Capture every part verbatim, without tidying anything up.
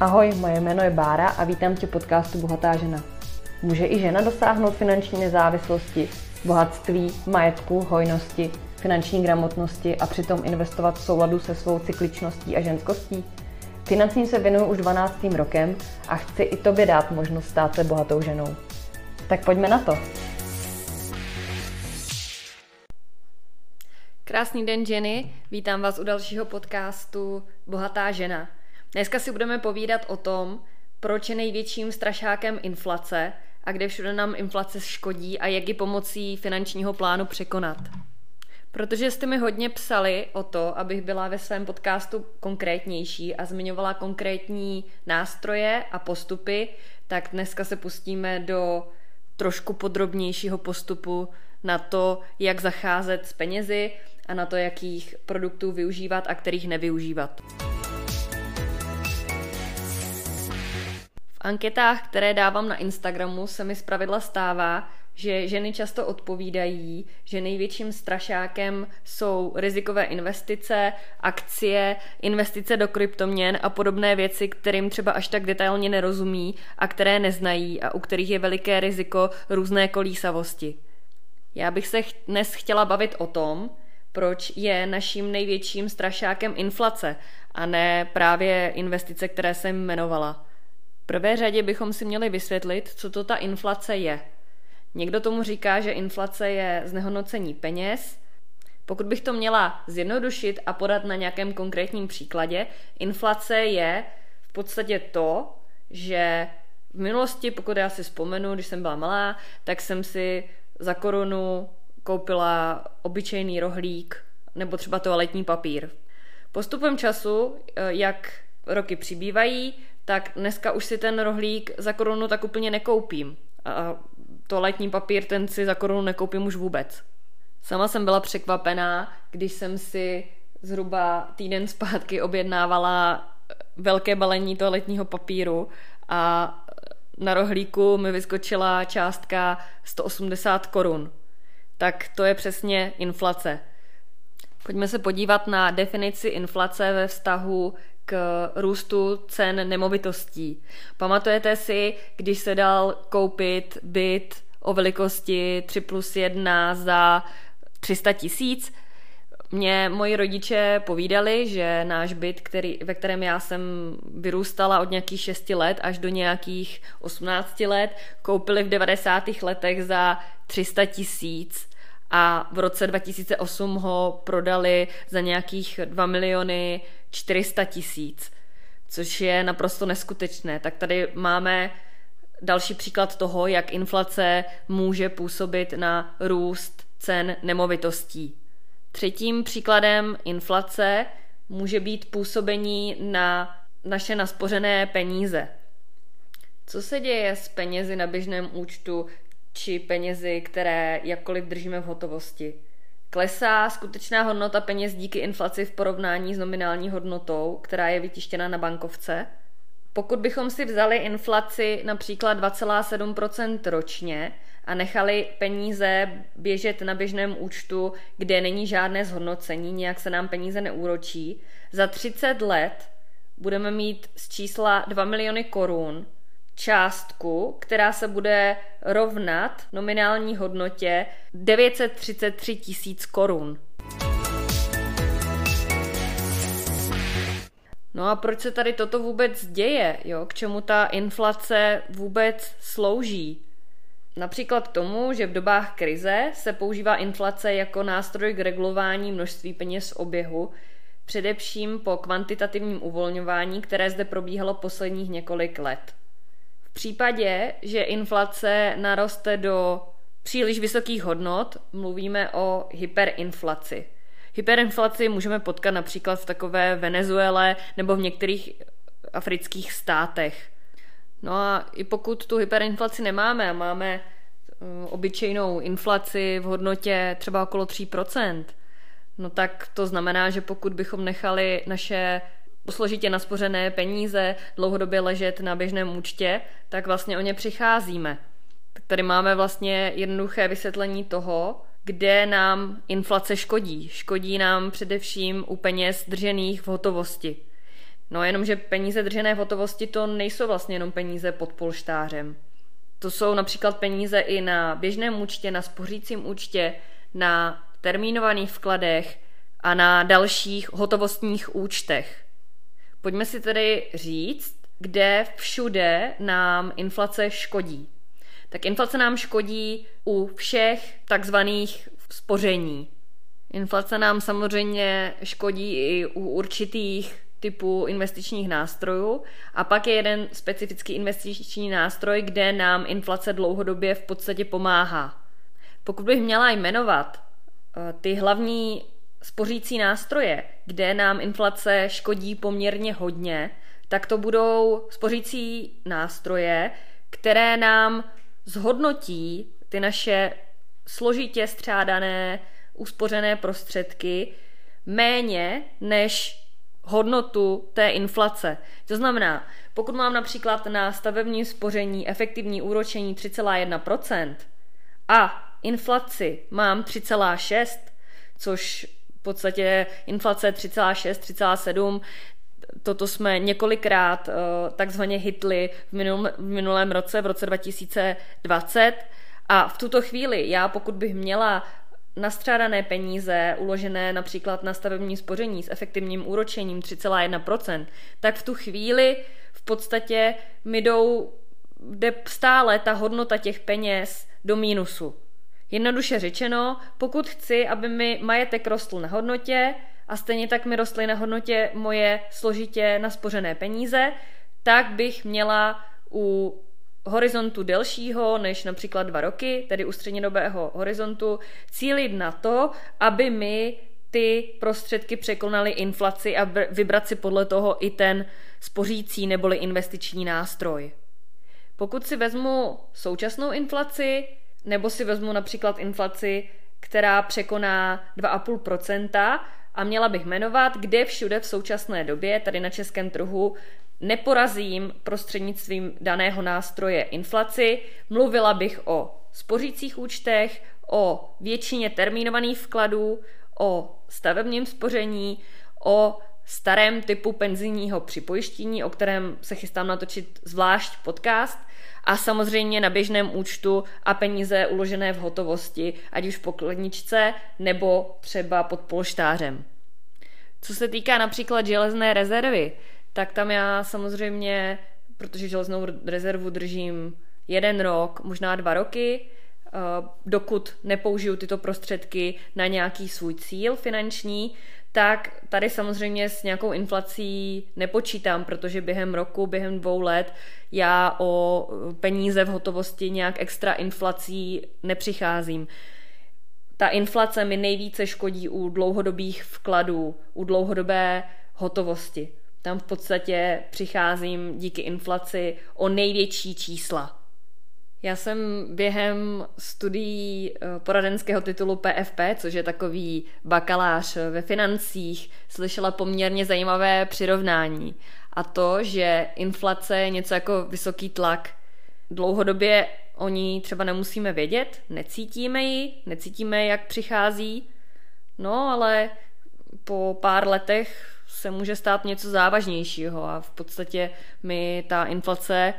Ahoj, moje jméno je Bára a vítám tě v podcastu Bohatá žena. Může i žena dosáhnout finanční nezávislosti, bohatství, majetku, hojnosti, finanční gramotnosti a přitom investovat v souladu se svou cykličností a ženskostí? Financím se věnuju už dvanáctým rokem a chci i tobě dát možnost stát se bohatou ženou. Tak pojďme na to! Krásný den, ženy, vítám vás u dalšího podcastu Bohatá žena. Dneska si budeme povídat o tom, proč je největším strašákem inflace a kde všude nám inflace škodí a jak ji pomocí finančního plánu překonat. Protože jste mi hodně psali o to, abych byla ve svém podcastu konkrétnější a zmiňovala konkrétní nástroje a postupy, tak dneska se pustíme do trošku podrobnějšího postupu na to, jak zacházet s penězi a na to, jakých produktů využívat a kterých nevyužívat. V anketách, které dávám na Instagramu, se mi zpravidla stává, že ženy často odpovídají, že největším strašákem jsou rizikové investice, akcie, investice do kryptoměn a podobné věci, kterým třeba až tak detailně nerozumí a které neznají a u kterých je veliké riziko různé kolísavosti. Já bych se dnes chtěla bavit o tom, proč je naším největším strašákem inflace a ne právě investice, které jsem jmenovala. V prvé řadě bychom si měli vysvětlit, co to ta inflace je. Někdo tomu říká, že inflace je znehodnocení peněz. Pokud bych to měla zjednodušit a podat na nějakém konkrétním příkladě, inflace je v podstatě to, že v minulosti, pokud já si vzpomenu, když jsem byla malá, tak jsem si za korunu koupila obyčejný rohlík nebo třeba toaletní papír. Postupem času, jak roky přibývají, tak dneska už si ten rohlík za korunu tak úplně nekoupím. A toaletní papír, ten si za korunu nekoupím už vůbec. Sama jsem byla překvapená, když jsem si zhruba týden zpátky objednávala velké balení toaletního papíru a na rohlíku mi vyskočila částka sto osmdesát korun. Tak to je přesně inflace. Pojďme se podívat na definici inflace ve vztahu k růstu cen nemovitostí. Pamatujete si, když se dal koupit byt o velikosti tři plus jedna za tři sta tisíc? Mě moji rodiče povídali, že náš byt, který, ve kterém já jsem vyrůstala od nějakých šesti let až do nějakých osmnácti let, koupili v devadesátých letech za tři sta tisíc a v roce dva tisíce osm ho prodali za nějakých dva miliony čtyři sta tisíc, což je naprosto neskutečné. Tak tady máme další příklad toho, jak inflace může působit na růst cen nemovitostí. Třetím příkladem inflace může být působení na naše naspořené peníze. Co se děje s penězi na běžném účtu či penězi, které jakkoliv držíme v hotovosti? Klesá skutečná hodnota peněz díky inflaci v porovnání s nominální hodnotou, která je vytištěna na bankovce? Pokud bychom si vzali inflaci například dva celá sedm procenta ročně a nechali peníze běžet na běžném účtu, kde není žádné zhodnocení, nějak se nám peníze neúročí, za třicet let budeme mít z čísla dva miliony korun částku, která se bude rovnat nominální hodnotě devět set třicet tři tisíc korun. No a proč se tady toto vůbec děje? Jo? K čemu ta inflace vůbec slouží? Například k tomu, že v dobách krize se používá inflace jako nástroj k regulování množství peněz v oběhu, především po kvantitativním uvolňování, které zde probíhalo posledních několik let. V případě, že inflace naroste do příliš vysokých hodnot, mluvíme o hyperinflaci. Hyperinflaci můžeme potkat například v takové Venezuele nebo v některých afrických státech. No a i pokud tu hyperinflaci nemáme a máme obyčejnou inflaci v hodnotě třeba okolo tři procenta, no tak to znamená, že pokud bychom nechali naše složitě naspořené peníze dlouhodobě ležet na běžném účtě, tak vlastně o ně přicházíme. Tak tady máme vlastně jednoduché vysvětlení toho, kde nám inflace škodí. Škodí nám především u peněz držených v hotovosti. No jenomže peníze držené v hotovosti, to nejsou vlastně jenom peníze pod polštářem. To jsou například peníze i na běžném účtě, na spořícím účtě, na termínovaných vkladech a na dalších hotovostních účtech. Pojďme si tedy říct, kde všude nám inflace škodí. Tak inflace nám škodí u všech takzvaných spoření. Inflace nám samozřejmě škodí i u určitých typů investičních nástrojů a pak je jeden specifický investiční nástroj, kde nám inflace dlouhodobě v podstatě pomáhá. Pokud bych měla jmenovat ty hlavní spořící nástroje, kde nám inflace škodí poměrně hodně, tak to budou spořící nástroje, které nám zhodnotí ty naše složitě střádané, uspořené prostředky méně než hodnotu té inflace. To znamená, pokud mám například na stavebním spoření efektivní úročení tři celá jedna procenta a inflaci mám tři celá šest procenta, což v podstatě inflace tři celá šest, tři celá sedm, toto jsme několikrát takzvaně hitli v minulém roce, v roce dva tisíce dvacet, a v tuto chvíli já, pokud bych měla nastřádané peníze uložené například na stavební spoření s efektivním úročením tři celá jedna procenta, tak v tu chvíli v podstatě mi jdou, jde stále ta hodnota těch peněz do mínusu. Jednoduše řečeno, pokud chci, aby mi majetek rostl na hodnotě a stejně tak mi rostly na hodnotě moje složitě naspořené peníze, tak bych měla u horizontu delšího než například dva roky, tedy u střednědobého horizontu, cílit na to, aby mi ty prostředky překonaly inflaci a vybrat si podle toho i ten spořící neboli investiční nástroj. Pokud si vezmu současnou inflaci, nebo si vezmu například inflaci, která překoná dva celá pět procenta, a měla bych jmenovat, kde všude v současné době, tady na českém trhu, neporazím prostřednictvím daného nástroje inflaci, mluvila bych o spořících účtech, o většině termínovaných vkladů, o stavebním spoření, o starém typu penzijního připojištění, o kterém se chystám natočit zvlášť podcast, a samozřejmě na běžném účtu a peníze uložené v hotovosti, ať už v pokladničce nebo třeba pod polštářem. Co se týká například železné rezervy, tak tam já samozřejmě, protože železnou rezervu držím jeden rok, možná dva roky, dokud nepoužiju tyto prostředky na nějaký svůj cíl finanční, tak tady samozřejmě s nějakou inflací nepočítám, protože během roku, během dvou let já o peníze v hotovosti nějak extra inflací nepřicházím. Ta inflace mi nejvíce škodí u dlouhodobých vkladů, u dlouhodobé hotovosti. Tam v podstatě přicházím díky inflaci o největší čísla. Já jsem během studií poradenského titulu P F P, což je takový bakalář ve financích, slyšela poměrně zajímavé přirovnání. A to, že inflace je něco jako vysoký tlak. Dlouhodobě o ní třeba nemusíme vědět, necítíme ji, necítíme, jak přichází, no ale po pár letech se může stát něco závažnějšího a v podstatě mi ta inflace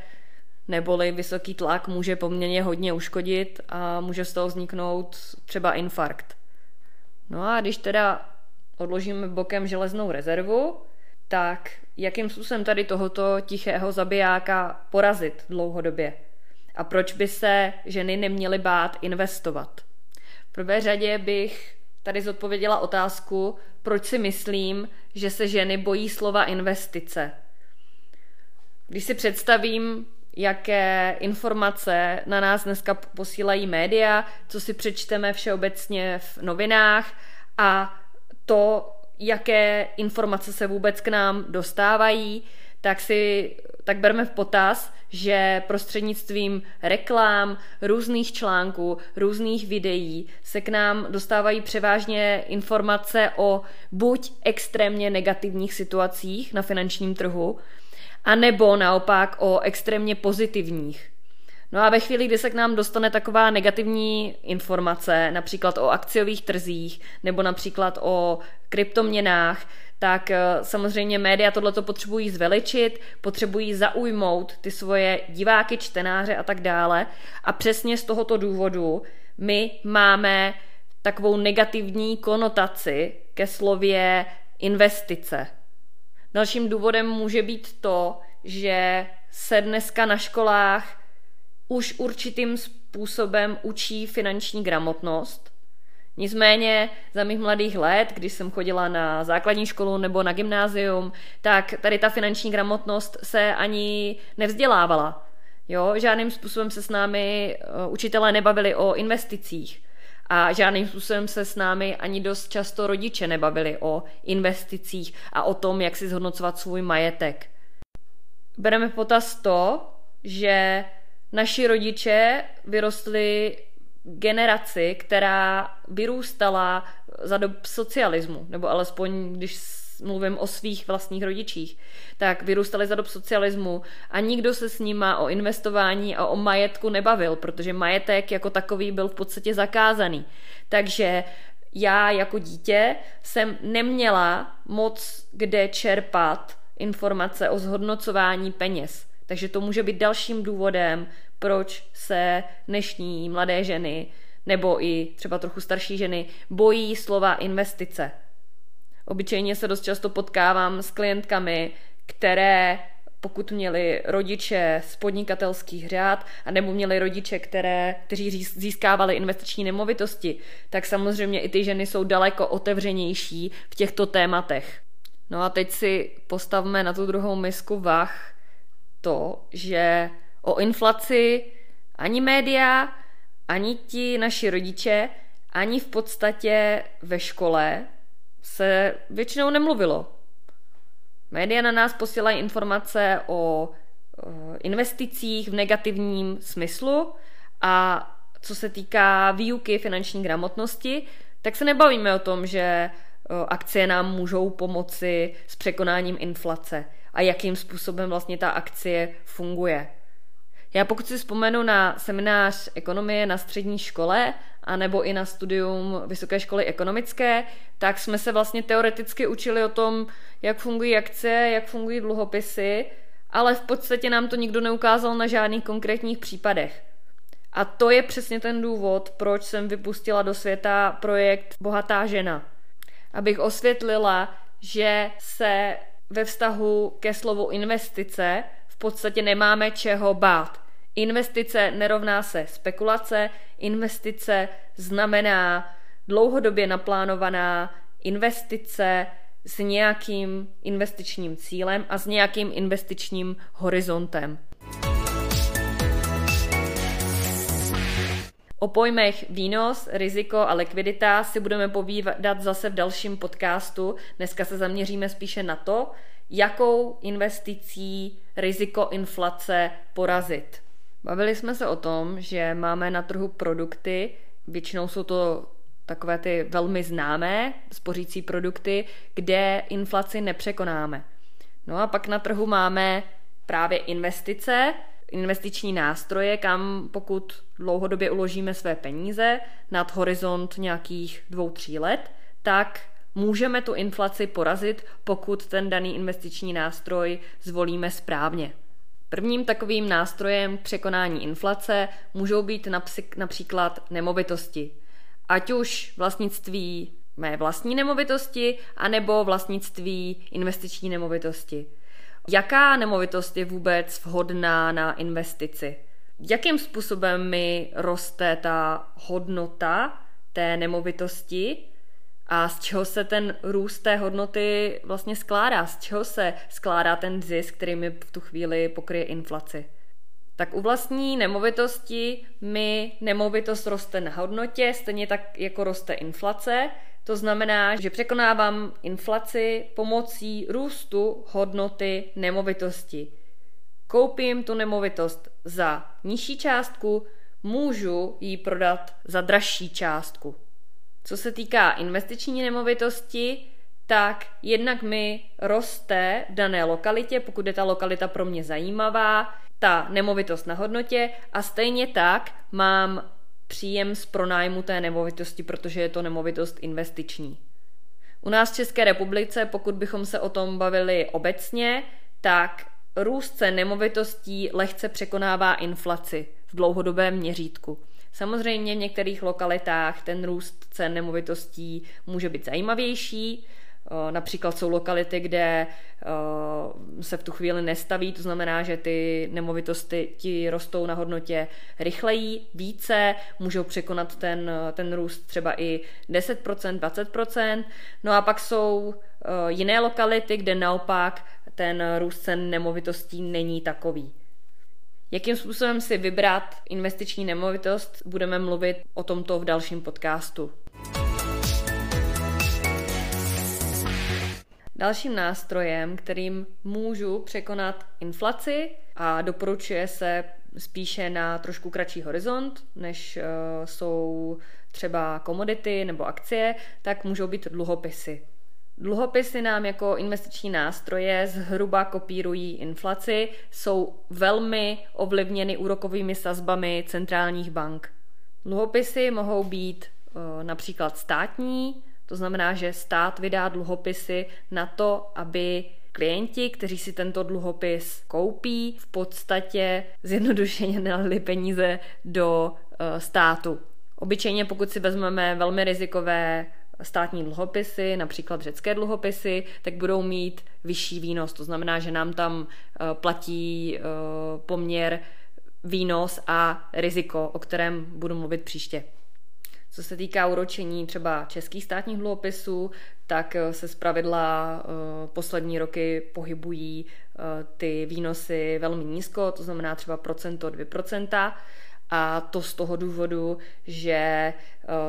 neboli vysoký tlak může poměrně hodně uškodit a může z toho vzniknout třeba infarkt. No a když teda odložíme bokem železnou rezervu, tak jakým způsobem tady tohoto tichého zabijáka porazit dlouhodobě? A proč by se ženy neměly bát investovat? V prvé řadě bych tady zodpověděla otázku, proč si myslím, že se ženy bojí slova investice. Když si představím, jaké informace na nás dneska posílají média, co si přečteme všeobecně v novinách a to, jaké informace se vůbec k nám dostávají, tak si tak berme v potaz, že prostřednictvím reklám, různých článků, různých videí se k nám dostávají převážně informace o buď extrémně negativních situacích na finančním trhu, anebo naopak o extrémně pozitivních. No a ve chvíli, kdy se k nám dostane taková negativní informace, například o akciových trzích nebo například o kryptoměnách, tak samozřejmě média tohleto potřebují zveličit, potřebují zaujmout ty svoje diváky, čtenáře a tak dále. A přesně z tohoto důvodu my máme takovou negativní konotaci ke slově investice. Dalším důvodem může být to, že se dneska na školách už určitým způsobem učí finanční gramotnost. Nicméně za mých mladých let, když jsem chodila na základní školu nebo na gymnázium, tak tady ta finanční gramotnost se ani nevzdělávala. Jo? Žádným způsobem se s námi učitelé nebavili o investicích a žádným způsobem se s námi ani dost často rodiče nebavili o investicích a o tom, jak si zhodnocovat svůj majetek. Bereme potaz to, že naši rodiče vyrostli generaci, která vyrůstala za dob socialismu, nebo alespoň když mluvím o svých vlastních rodičích, tak vyrůstali za dob socialismu a nikdo se s nima o investování a o majetku nebavil, protože majetek jako takový byl v podstatě zakázaný. Takže já jako dítě jsem neměla moc kde čerpat informace o zhodnocování peněz. Takže to může být dalším důvodem, proč se dnešní mladé ženy nebo i třeba trochu starší ženy bojí slova investice. Obyčejně se dost často potkávám s klientkami, které pokud měli rodiče z podnikatelských řád a nebo měli rodiče, které, kteří získávali investiční nemovitosti, tak samozřejmě i ty ženy jsou daleko otevřenější v těchto tématech. No a teď si postavme na tu druhou misku vah to, že o inflaci ani média, ani ti naši rodiče, ani v podstatě ve škole se většinou nemluvilo. Média na nás posílají informace o investicích v negativním smyslu a co se týká výuky finanční gramotnosti, tak se nebavíme o tom, že akcie nám můžou pomoci s překonáním inflace a jakým způsobem vlastně ta akcie funguje. Já pokud si vzpomenu na seminář ekonomie na střední škole a nebo i na studium Vysoké školy ekonomické, tak jsme se vlastně teoreticky učili o tom, jak fungují akcie, jak fungují dluhopisy, ale v podstatě nám to nikdo neukázal na žádných konkrétních případech. A to je přesně ten důvod, proč jsem vypustila do světa projekt Bohatá žena. Abych osvětlila, že se ve vztahu ke slovu investice v podstatě nemáme čeho bát. Investice nerovná se spekulace, investice znamená dlouhodobě naplánovaná investice s nějakým investičním cílem a s nějakým investičním horizontem. O pojmech výnos, riziko a likvidita si budeme povídat zase v dalším podcastu. Dneska se zaměříme spíše na to, jakou investicí riziko inflace porazit. Bavili jsme se o tom, že máme na trhu produkty, většinou jsou to takové ty velmi známé spořící produkty, kde inflaci nepřekonáme. No a pak na trhu máme právě investice, investiční nástroje, kam pokud dlouhodobě uložíme své peníze nad horizont nějakých dvou, tří let, tak můžeme tu inflaci porazit, pokud ten daný investiční nástroj zvolíme správně. Prvním takovým nástrojem překonání inflace můžou být například nemovitosti. Ať už vlastnictví mé vlastní nemovitosti, anebo vlastnictví investiční nemovitosti. Jaká nemovitost je vůbec vhodná na investici? Jakým způsobem mi roste ta hodnota té nemovitosti a z čeho se ten růst té hodnoty vlastně skládá? Z čeho se skládá ten zisk, který mi v tu chvíli pokryje inflaci? Tak u vlastní nemovitosti mi nemovitost roste na hodnotě, stejně tak jako roste inflace. To znamená, že překonávám inflaci pomocí růstu hodnoty nemovitosti. Koupím tu nemovitost za nižší částku, můžu ji prodat za dražší částku. Co se týká investiční nemovitosti, tak jednak mi roste v dané lokalitě, pokud je ta lokalita pro mě zajímavá, ta nemovitost na hodnotě, a stejně tak mám příjem z pronájmu té nemovitosti, protože je to nemovitost investiční. U nás v České republice, pokud bychom se o tom bavili obecně, tak růst cen nemovitostí lehce překonává inflaci v dlouhodobém měřítku. Samozřejmě v některých lokalitách ten růst cen nemovitostí může být zajímavější. Například jsou lokality, kde se v tu chvíli nestaví, to znamená, že ty nemovitosti ti rostou na hodnotě rychleji, více, můžou překonat ten, ten růst třeba i deset procent, dvacet procent. No a pak jsou jiné lokality, kde naopak ten růst cen nemovitostí není takový. Jakým způsobem si vybrat investiční nemovitost, budeme mluvit o tomto v dalším podcastu. Dalším nástrojem, kterým můžu překonat inflaci, a doporučuje se spíše na trošku kratší horizont, než jsou třeba komodity nebo akcie, tak můžou být dluhopisy. Dluhopisy nám jako investiční nástroje zhruba kopírují inflaci, jsou velmi ovlivněny úrokovými sazbami centrálních bank. Dluhopisy mohou být například státní, to znamená, že stát vydá dluhopisy na to, aby klienti, kteří si tento dluhopis koupí, v podstatě zjednodušeně nalili peníze do státu. Obyčejně, pokud si vezmeme velmi rizikové státní dluhopisy, například řecké dluhopisy, tak budou mít vyšší výnos. To znamená, že nám tam platí poměr výnos a riziko, o kterém budu mluvit příště. Co se týká úročení třeba českých státních dluhopisů, tak se zpravidla poslední roky pohybují ty výnosy velmi nízko, to znamená třeba procento, dvě procenta. A to z toho důvodu, že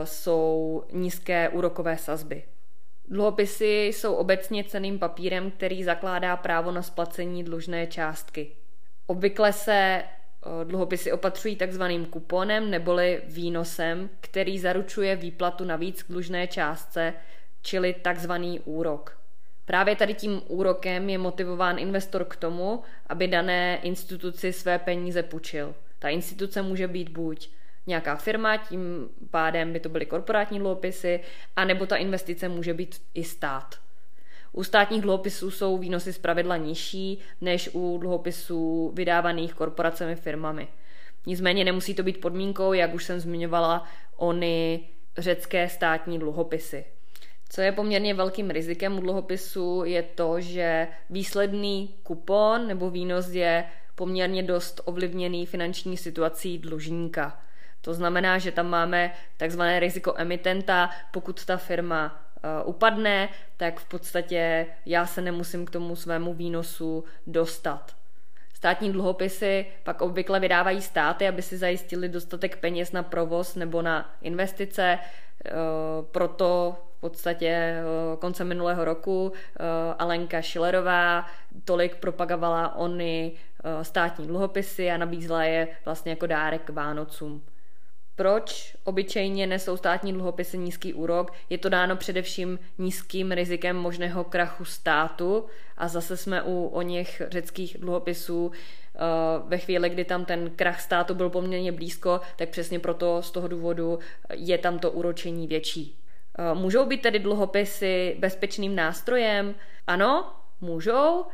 jsou nízké úrokové sazby. Dluhopisy jsou obecně cenným papírem, který zakládá právo na splacení dlužné částky. Obvykle se dluhopisy opatřují takzvaným kuponem neboli výnosem, který zaručuje výplatu navíc k dlužné částce, čili takzvaný úrok. Právě tady tím úrokem je motivován investor k tomu, aby dané instituci své peníze půjčil. Ta instituce může být buď nějaká firma, tím pádem by to byly korporátní dluhopisy, anebo ta investice může být i stát. U státních dluhopisů jsou výnosy zpravidla nižší než u dluhopisů vydávaných korporacemi, firmami. Nicméně nemusí to být podmínkou, jak už jsem zmiňovala, ony řecké státní dluhopisy. Co je poměrně velkým rizikem u dluhopisů, je to, že výsledný kupon nebo výnos je poměrně dost ovlivněný finanční situací dlužníka. To znamená, že tam máme takzvané riziko emitenta. Pokud ta firma upadne, tak v podstatě já se nemusím k tomu svému výnosu dostat. Státní dluhopisy pak obvykle vydávají státy, aby si zajistili dostatek peněz na provoz nebo na investice. Proto v podstatě konce minulého roku Alenka Schillerová tolik propagovala ony státní dluhopisy a nabízela je vlastně jako dárek k Vánocům. Proč obyčejně nesou státní dluhopisy nízký úrok? Je to dáno především nízkým rizikem možného krachu státu, a zase jsme u o něch řeckých dluhopisů ve chvíli, kdy tam ten krach státu byl poměrně blízko, tak přesně proto z toho důvodu je tam to úročení větší. Můžou být tedy dluhopisy bezpečným nástrojem? Ano, můžou.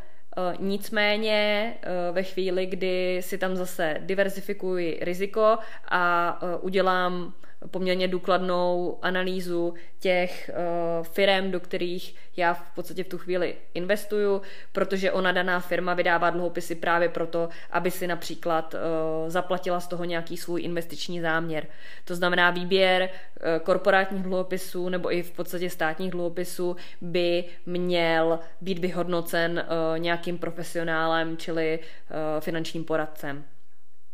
Nicméně ve chvíli, kdy si tam zase diverzifikuji riziko a udělám poměrně důkladnou analýzu těch firem, do kterých já v podstatě v tu chvíli investuju, protože ona daná firma vydává dluhopisy právě proto, aby si například zaplatila z toho nějaký svůj investiční záměr. To znamená, výběr korporátních dluhopisů nebo i v podstatě státních dluhopisů by měl být vyhodnocen nějakým profesionálem, čili finančním poradcem.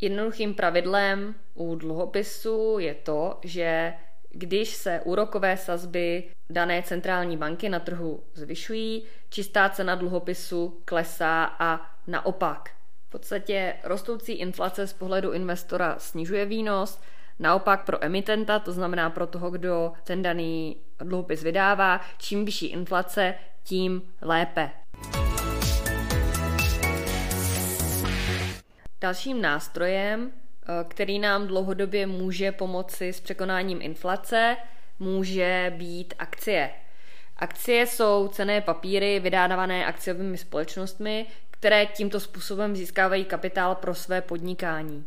Jednoduchým pravidlem u dluhopisů je to, že když se úrokové sazby dané centrální banky na trhu zvyšují, čistá cena dluhopisu klesá a naopak. V podstatě rostoucí inflace z pohledu investora snižuje výnos, Naopak pro emitenta, to znamená pro toho, kdo ten daný dluhopis vydává, čím vyšší inflace, tím lépe. Dalším nástrojem, který nám dlouhodobě může pomoci s překonáním inflace, může být akcie. Akcie jsou cenné papíry vydávané akciovými společnostmi, které tímto způsobem získávají kapitál pro své podnikání.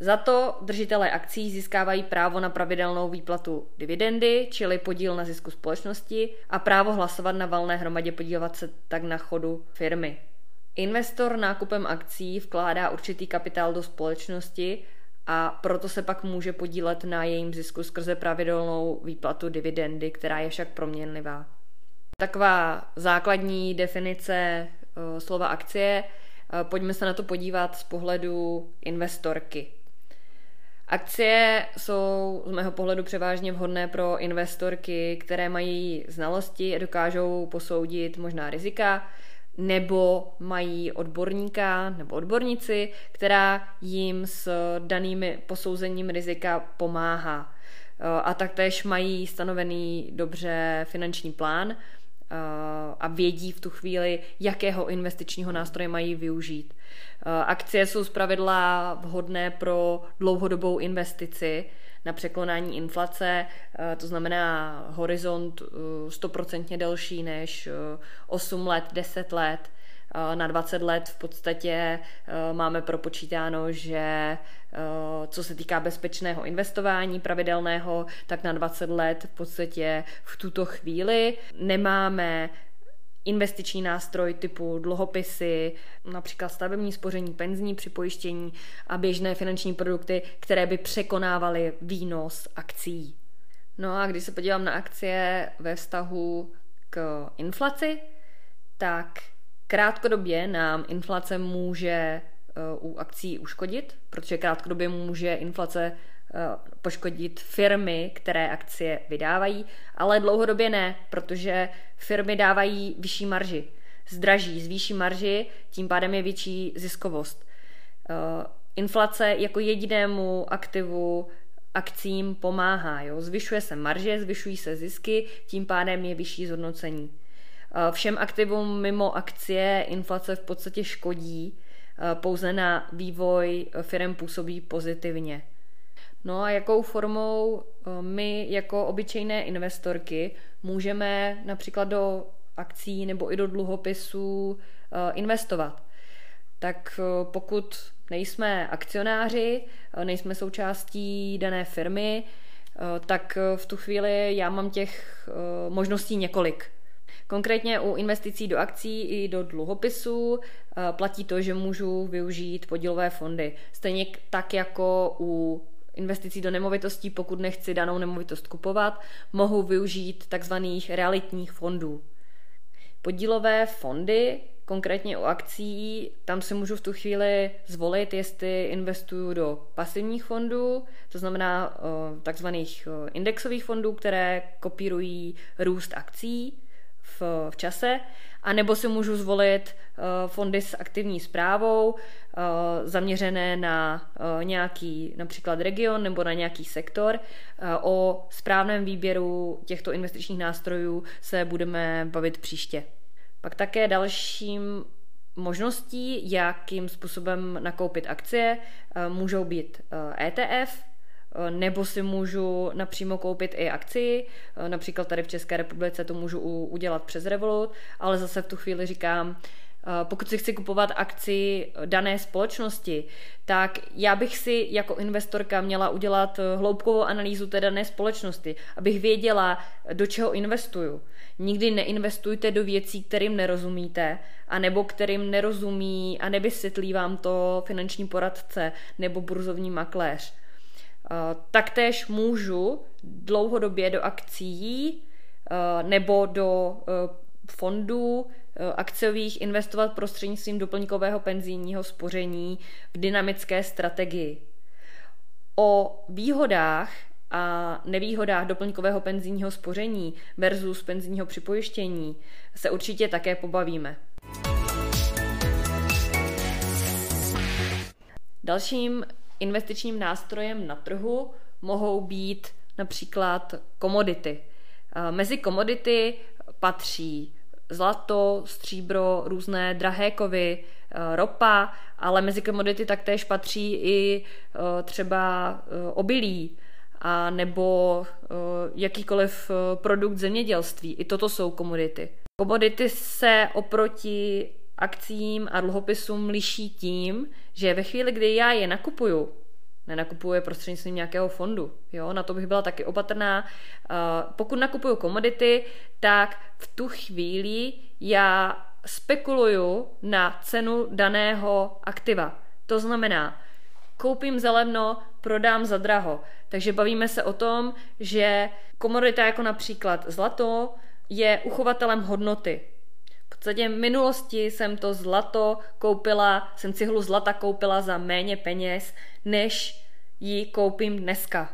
Za to držitelé akcí získávají právo na pravidelnou výplatu dividendy, čili podíl na zisku společnosti, a právo hlasovat na valné hromadě, podívat se tak na chodu firmy. Investor nákupem akcí vkládá určitý kapitál do společnosti, a proto se pak může podílet na jejím zisku skrze pravidelnou výplatu dividendy, která je však proměnlivá. Taková základní definice uh, slova akcie. Uh, pojďme se na to podívat z pohledu investorky. Akcie jsou z mého pohledu převážně vhodné pro investorky, které mají znalosti, dokážou posoudit možná rizika, nebo mají odborníka nebo odbornici, která jim s danými posouzením rizika pomáhá. A taktéž mají stanovený dobře finanční plán a vědí v tu chvíli, jakého investičního nástroje mají využít. Akcie jsou zpravidla vhodné pro dlouhodobou investici na překonání inflace, to znamená horizont sto procent delší než osm let, deset let, na dvacet let v podstatě máme propočítáno, že co se týká bezpečného investování pravidelného, tak na dvacet let v podstatě v tuto chvíli nemáme investiční nástroj typu dluhopisy, například stavební spoření, penzijní připojištění a běžné finanční produkty, které by překonávaly výnos akcií. No a když se podívám na akcie ve vztahu k inflaci, tak krátkodobě nám inflace může u akcí uškodit, protože krátkodobě může inflace poškodit firmy, které akcie vydávají, ale dlouhodobě ne, protože firmy dávají vyšší marži. Zdraží, zvýší marži, tím pádem je větší ziskovost. Inflace jako jedinému aktivu akcím pomáhá. Jo? Zvyšuje se marže, zvyšují se zisky, tím pádem je vyšší zhodnocení. Všem aktivům mimo akcie inflace v podstatě škodí, pouze na vývoj firem působí pozitivně. No a jakou formou my jako obyčejné investorky můžeme například do akcí nebo i do dluhopisů investovat? Tak pokud nejsme akcionáři, nejsme součástí dané firmy, tak v tu chvíli já mám těch možností několik. Konkrétně u investicí do akcí i do dluhopisů platí to, že můžu využít podílové fondy. Stejně tak jako u investicí do nemovitostí, pokud nechci danou nemovitost kupovat, mohu využít takzvaných realitních fondů. Podílové fondy, konkrétně u akcí, tam si můžu v tu chvíli zvolit, jestli investuju do pasivních fondů, to znamená takzvaných indexových fondů, které kopírují růst akcí v čase, anebo si můžu zvolit fondy s aktivní správou, zaměřené na nějaký například region nebo na nějaký sektor. O správném výběru těchto investičních nástrojů se budeme bavit příště. Pak také dalším možností, jakým způsobem nakoupit akcie, můžou být E T F, nebo si můžu napřímo koupit i akcii, například tady v České republice to můžu udělat přes Revolut, ale zase v tu chvíli říkám, pokud si chci kupovat akcii dané společnosti, tak já bych si jako investorka měla udělat hloubkovou analýzu té dané společnosti, abych věděla, do čeho investuju. Nikdy neinvestujte do věcí, kterým nerozumíte, anebo kterým nerozumí a nevysvětlí vám to finanční poradce nebo burzovní makléř. Taktéž můžu dlouhodobě do akcií nebo do fondů akciových investovat prostřednictvím doplňkového penzijního spoření v dynamické strategii. O výhodách a nevýhodách doplňkového penzijního spoření versus penzijního připojištění se určitě také pobavíme. Dalším investičním nástrojem na trhu mohou být například komodity. Mezi komodity patří zlato, stříbro, různé drahé kovy, ropa, ale mezi komodity taktéž patří i třeba obilí a nebo jakýkoliv produkt zemědělství. I toto jsou komodity. Komodity se oproti akciím a dluhopisům liší tím, že ve chvíli, kdy já je nakupuju, nenakupuju je prostřednictvím nějakého fondu, jo? Na to bych byla taky opatrná. Pokud nakupuju komodity, tak v tu chvíli já spekuluju na cenu daného aktiva. To znamená, koupím za levno, prodám za draho. Takže bavíme se o tom, že komodita jako například zlato je uchovatelem hodnoty. V podstatě v minulosti jsem to zlato koupila, jsem cihlu zlata koupila za méně peněz, než ji koupím dneska.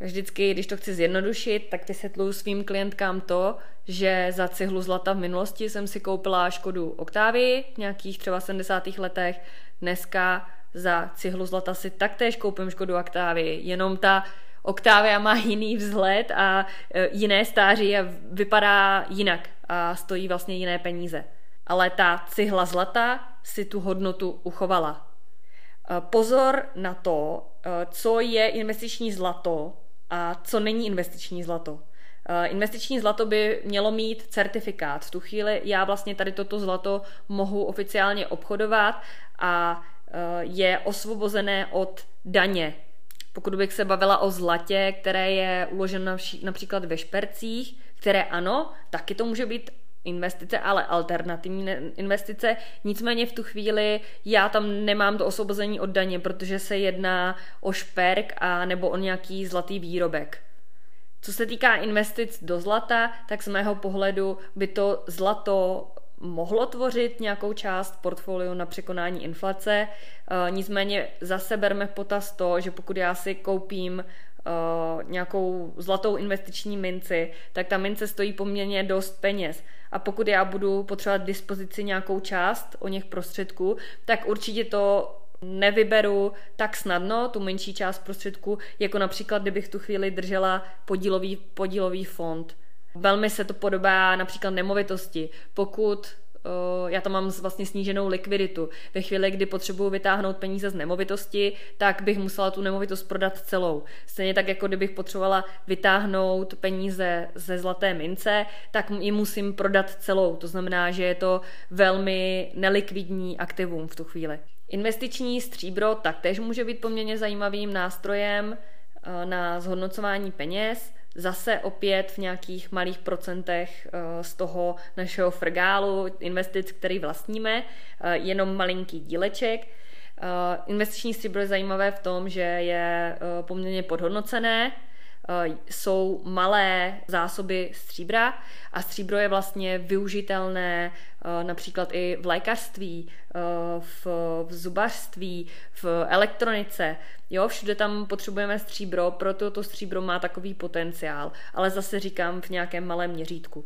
Vždycky, když to chci zjednodušit, tak vysvětluju svým klientkám to, že za cihlu zlata v minulosti jsem si koupila Škodu Octavii v nějakých třeba sedmdesátých letech. Dneska za cihlu zlata si taktéž koupím Škodu Octavii, jenom ta Octavia má jiný vzhled a jiné stáří a vypadá jinak a stojí vlastně jiné peníze. Ale ta cihla zlata si tu hodnotu uchovala. Pozor na to, co je investiční zlato a co není investiční zlato. Investiční zlato by mělo mít certifikát. V tu chvíli já vlastně tady toto zlato mohu oficiálně obchodovat a je osvobozené od daně. Pokud bych se bavila o zlatě, které je uloženo například ve špercích, které ano, taky to může být investice, ale alternativní investice. Nicméně v tu chvíli já tam nemám to osvobození od daně, protože se jedná o šperk a nebo o nějaký zlatý výrobek. Co se týká investic do zlata, tak z mého pohledu by to zlato mohlo tvořit nějakou část portfoliu na překonání inflace. E, nicméně zase berme v potaz to, že pokud já si koupím e, nějakou zlatou investiční minci, tak ta mince stojí poměrně dost peněz. A pokud já budu potřebovat dispozici nějakou část o něch prostředků, tak určitě to nevyberu tak snadno, tu menší část prostředků, jako například, kdybych tu chvíli držela podílový, podílový fond. Velmi se to podobá například nemovitosti. Pokud uh, já tam mám vlastně sníženou likviditu, ve chvíli, kdy potřebuju vytáhnout peníze z nemovitosti, tak bych musela tu nemovitost prodat celou. Stejně tak, jako kdybych potřebovala vytáhnout peníze ze zlaté mince, tak ji musím prodat celou. To znamená, že je to velmi nelikvidní aktivum v tu chvíli. Investiční stříbro taktéž může být poměrně zajímavým nástrojem uh, na zhodnocování peněz. Zase opět v nějakých malých procentech z toho našeho frgálu investic, který vlastníme, jenom malinký díleček. Investiční stříbro je zajímavé v tom, že je poměrně podhodnocené, jsou malé zásoby stříbra a stříbro je vlastně využitelné například i v lékařství, v, v zubařství, v elektronice. Jo, všude tam potřebujeme stříbro, proto to stříbro má takový potenciál, ale zase říkám v nějakém malém měřítku.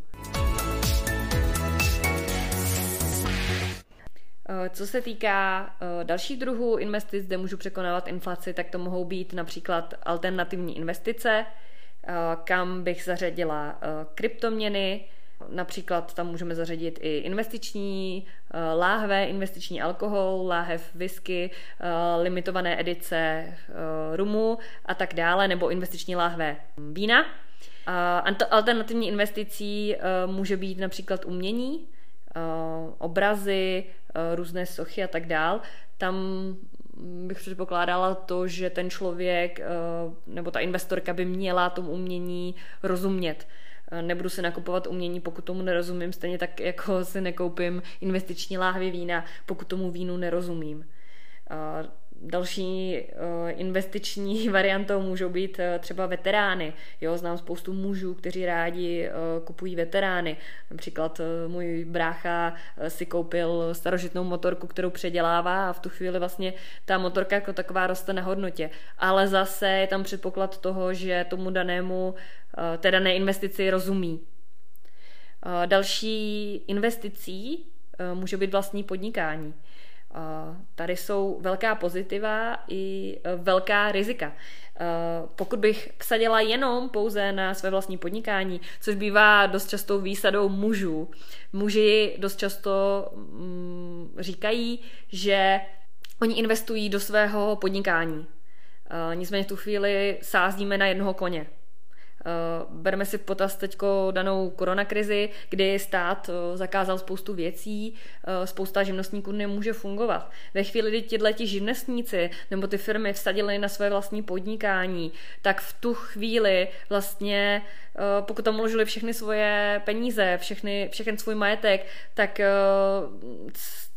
Co se týká dalších druhů investic, kde můžu překonávat inflaci, tak to mohou být například alternativní investice, kam bych zařadila kryptoměny, například tam můžeme zařadit i investiční láhve, investiční alkohol, láhev whisky, limitované edice rumu a tak dále, nebo investiční láhve vína. Alternativní investicí může být například umění, obrazy, různé sochy a tak dál. Tam bych předpokládala to, že ten člověk nebo ta investorka by měla tomu umění rozumět. Nebudu si nakupovat umění, pokud tomu nerozumím, stejně tak jako si nekoupím investiční láhvy vína, pokud tomu vínu nerozumím. Další investiční variantou můžou být třeba veterány. Jo, znám spoustu mužů, kteří rádi kupují veterány. Například můj brácha si koupil starožitnou motorku, kterou předělává a v tu chvíli vlastně ta motorka jako taková roste na hodnotě. Ale zase je tam předpoklad toho, že tomu danému, té dané investici rozumí. Další investicí může být vlastní podnikání. Tady jsou velká pozitiva i velká rizika. Pokud bych vsadila jenom pouze na své vlastní podnikání, což bývá dost často výsadou mužů, muži dost často říkají, že oni investují do svého podnikání. Nicméně v tu chvíli sázíme na jednoho koně. Bereme si v potaz teďko danou koronakrizi, kdy stát zakázal spoustu věcí, spousta živnostníků nemůže fungovat. Ve chvíli, kdy tihleti živnostníci nebo ty firmy vsadily na své vlastní podnikání, tak v tu chvíli vlastně, pokud tam uložili všechny svoje peníze, všechny, všechny svůj majetek, tak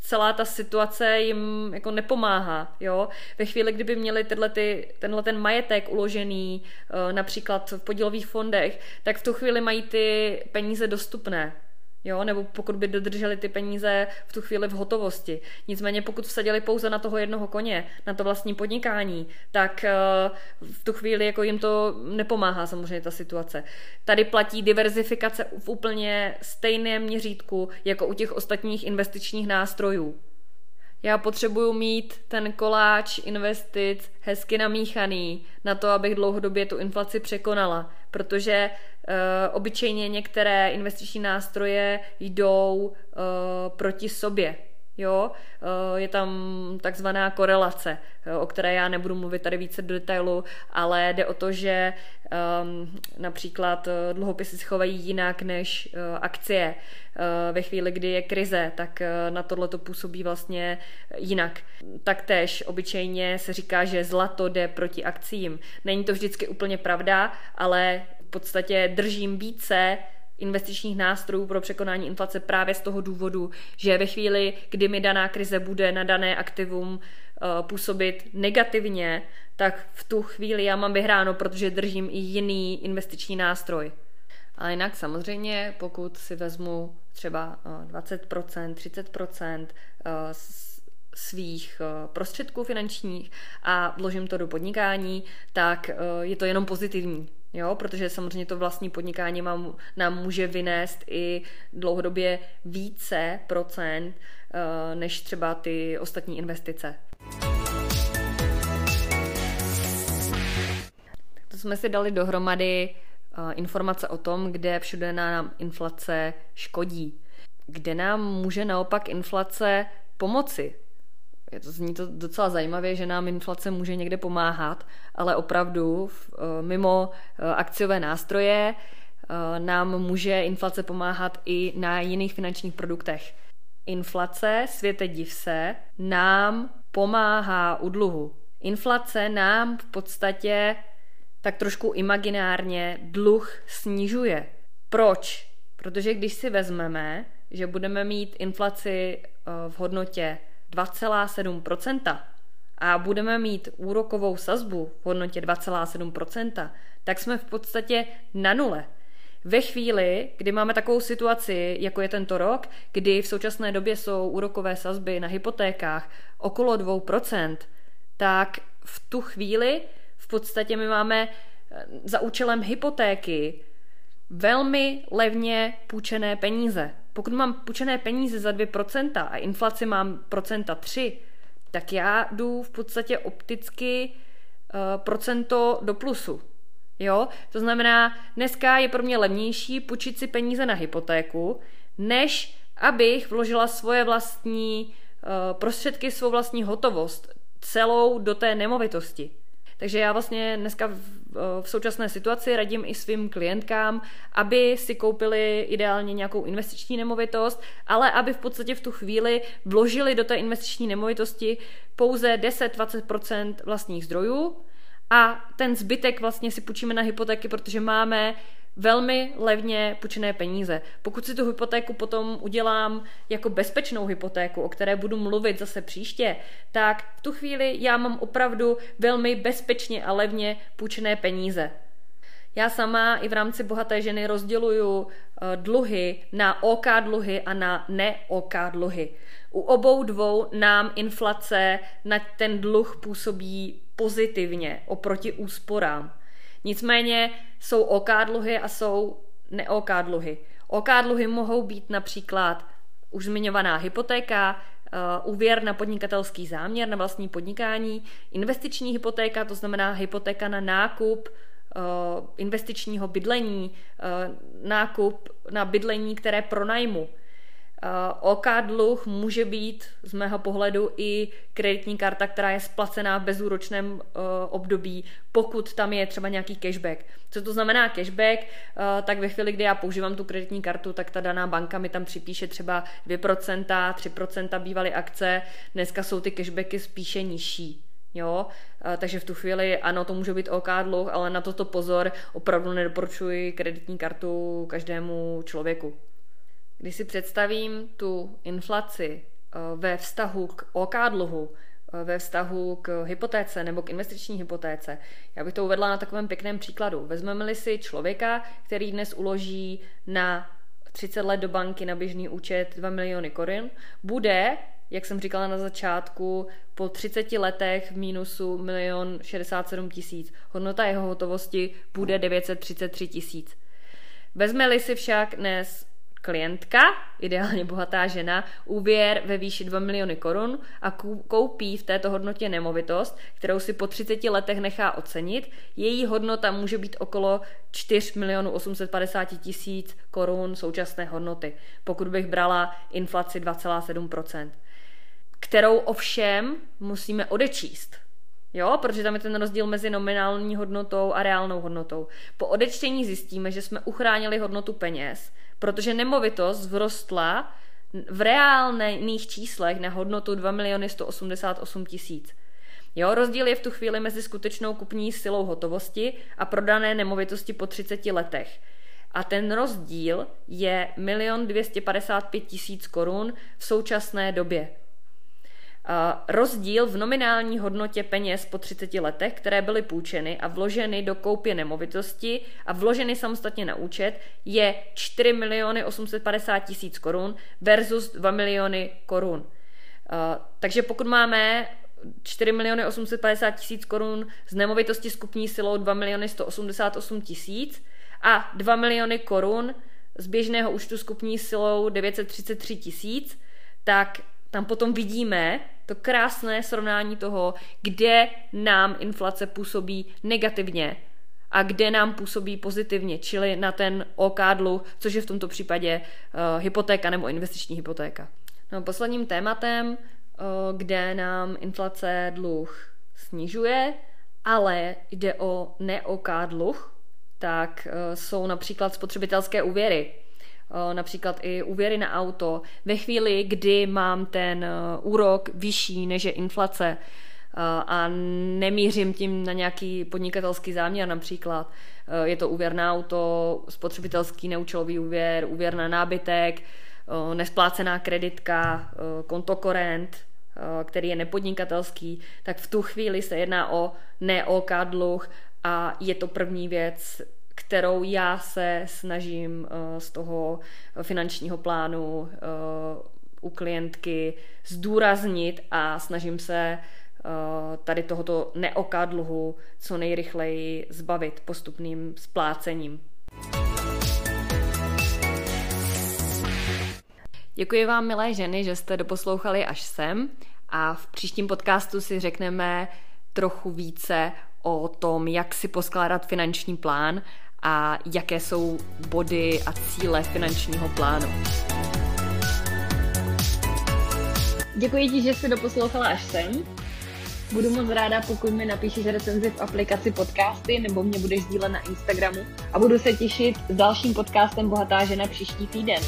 celá ta situace jim jako nepomáhá. Jo? Ve chvíli, kdyby měli tyhle ty, tenhle ten majetek uložený například v podílových fondech, tak v tu chvíli mají ty peníze dostupné. Jo? Nebo pokud by dodrželi ty peníze v tu chvíli v hotovosti. Nicméně pokud vsadili pouze na toho jednoho koně, na to vlastní podnikání, tak v tu chvíli jako jim to nepomáhá samozřejmě ta situace. Tady platí diverzifikace v úplně stejném měřítku jako u těch ostatních investičních nástrojů. Já potřebuju mít ten koláč investic hezky namíchaný na to, abych dlouhodobě tu inflaci překonala, protože uh, obyčejně některé investiční nástroje jdou uh, proti sobě. Jo? Uh, je tam takzvaná korelace, o které já nebudu mluvit tady více do detailu, ale jde o to, že um, například dluhopisy se chovají jinak než uh, akcie. Ve chvíli, kdy je krize, tak na tohle to působí vlastně jinak. Taktéž obyčejně se říká, že zlato jde proti akciím. Není to vždycky úplně pravda, ale v podstatě držím více investičních nástrojů pro překonání inflace právě z toho důvodu, že ve chvíli, kdy mi daná krize bude na dané aktivum působit negativně, tak v tu chvíli já mám vyhráno, protože držím i jiný investiční nástroj. A jinak samozřejmě, pokud si vezmu třeba dvacet procent, třicet procent svých prostředků finančních a vložím to do podnikání, tak je to jenom pozitivní. Jo? Protože samozřejmě to vlastní podnikání mám, nám může vynést i dlouhodobě více procent než třeba ty ostatní investice. Tak to jsme si dali dohromady informace o tom, kde všude nám inflace škodí. Kde nám může naopak inflace pomoci? Zní to docela zajímavě, že nám inflace může někde pomáhat, ale opravdu mimo akciové nástroje nám může inflace pomáhat i na jiných finančních produktech. Inflace, světe div se, nám pomáhá u dluhu. Inflace nám v podstatě tak trošku imaginárně dluh snižuje. Proč? Protože když si vezmeme, že budeme mít inflaci v hodnotě dva celá sedm procenta a budeme mít úrokovou sazbu v hodnotě dva celá sedm procenta, tak jsme v podstatě na nule. Ve chvíli, kdy máme takovou situaci, jako je tento rok, kdy v současné době jsou úrokové sazby na hypotékách okolo dvě procenta, tak v tu chvíli v podstatě my máme za účelem hypotéky velmi levně půjčené peníze. Pokud mám půjčené peníze za dvě procenta a inflaci mám procenta tři, tak já jdu v podstatě opticky uh, procento do plusu. Jo? To znamená, dneska je pro mě levnější půjčit si peníze na hypotéku, než abych vložila svoje vlastní uh, prostředky, svou vlastní hotovost celou do té nemovitosti. Takže já vlastně dneska v, v současné situaci radím i svým klientkám, aby si koupili ideálně nějakou investiční nemovitost, ale aby v podstatě v tu chvíli vložili do té investiční nemovitosti pouze deset až dvacet procent vlastních zdrojů a ten zbytek vlastně si půjčíme na hypotéky, protože máme velmi levně půjčené peníze. Pokud si tu hypotéku potom udělám jako bezpečnou hypotéku, o které budu mluvit zase příště, tak v tu chvíli já mám opravdu velmi bezpečně a levně půjčené peníze. Já sama i v rámci Bohaté ženy rozděluju dluhy na ó ká dluhy a na ne-ó ká dluhy. U obou dvou nám inflace na ten dluh působí pozitivně oproti úsporám. Nicméně jsou ó ká dluhy a jsou ne-ó ká dluhy. ó ká dluhy mohou být například už zmiňovaná hypotéka, úvěr na podnikatelský záměr, na vlastní podnikání, investiční hypotéka, to znamená hypotéka na nákup investičního bydlení, nákup na bydlení, které pronajmu. O ká dluh může být z mého pohledu i kreditní karta, která je splacená v bezúročném období, pokud tam je třeba nějaký cashback. Co to znamená cashback? Tak ve chvíli, kdy já používám tu kreditní kartu, tak ta daná banka mi tam připíše třeba dvě procenta, tři procenta bývaly akce, dneska jsou ty cashbacky spíše nižší. Jo? Takže v tu chvíli ano, to může být ó ká dluh, ale na toto pozor, opravdu nedoporučuji kreditní kartu každému člověku. Když si představím tu inflaci ve vztahu k ó ká dluhu, ve vztahu k hypotéce nebo k investiční hypotéce, já bych to uvedla na takovém pěkném příkladu. Vezmeme-li si člověka, který dnes uloží na třicet let do banky na běžný účet dva miliony korun, bude, jak jsem říkala na začátku, po třiceti letech v mínusu milion šedesát sedm tisíc. Hodnota jeho hotovosti bude devět set třicet tři tisíc. Vezme-li si však dnes klientka, ideálně bohatá žena, úvěr ve výši dva miliony korun a koupí v této hodnotě nemovitost, kterou si po třiceti letech nechá ocenit. Její hodnota může být okolo čtyři miliony osm set padesát tisíc korun současné hodnoty, pokud bych brala inflaci dva celá sedm procenta, kterou ovšem musíme odečíst. Jo, protože tam je ten rozdíl mezi nominální hodnotou a reálnou hodnotou. Po odečtení zjistíme, že jsme uchránili hodnotu peněz, protože nemovitost vzrostla v reálných číslech na hodnotu dva miliony sto osmdesát osm tisíc. Jo, rozdíl je v tu chvíli mezi skutečnou kupní silou hotovosti a prodané nemovitosti po třiceti letech. A ten rozdíl je milion dvě stě padesát pět tisíc korun v současné době. Uh, rozdíl v nominální hodnotě peněz po třiceti letech, které byly půjčeny a vloženy do koupě nemovitosti a vloženy samostatně na účet, je čtyři miliony osm set padesát tisíc korun versus dva miliony korun. Uh, takže pokud máme čtyři miliony osm set padesát tisíc korun z nemovitosti s kupní silou dva miliony sto osmdesát osm tisíc a dva miliony korun z běžného účtu s kupní silou devět set třicet tři tisíc, tak tam potom vidíme to krásné srovnání toho, kde nám inflace působí negativně a kde nám působí pozitivně, čili na ten ó ká dluh, což je v tomto případě uh, hypotéka nebo investiční hypotéka. No, posledním tématem, uh, kde nám inflace dluh snižuje, ale jde o ne-ó ká dluh, tak uh, jsou například spotřebitelské úvěry. Například i úvěry na auto, ve chvíli, kdy mám ten úrok vyšší než je inflace a nemířím tím na nějaký podnikatelský záměr například. Je to úvěr na auto, spotřebitelský neúčelový úvěr, úvěr na nábytek, nesplácená kreditka, kontokorent, který je nepodnikatelský, tak v tu chvíli se jedná o ne-ó ká dluh a je to první věc, kterou já se snažím z toho finančního plánu u klientky zdůraznit a snažím se tady tohoto ne-ó ká dluhu co nejrychleji zbavit postupným splácením. Děkuji vám, milé ženy, že jste doposlouchali až sem a v příštím podcastu si řekneme trochu více o tom, jak si poskládat finanční plán a jaké jsou body a cíle finančního plánu. Děkuji ti, že jsi doposlouchala až sem. Budu moc ráda, pokud mi napíšeš recenzi v aplikaci podcasty nebo mě budeš sdílet na Instagramu a budu se těšit s dalším podcastem Bohatá žena příští týden.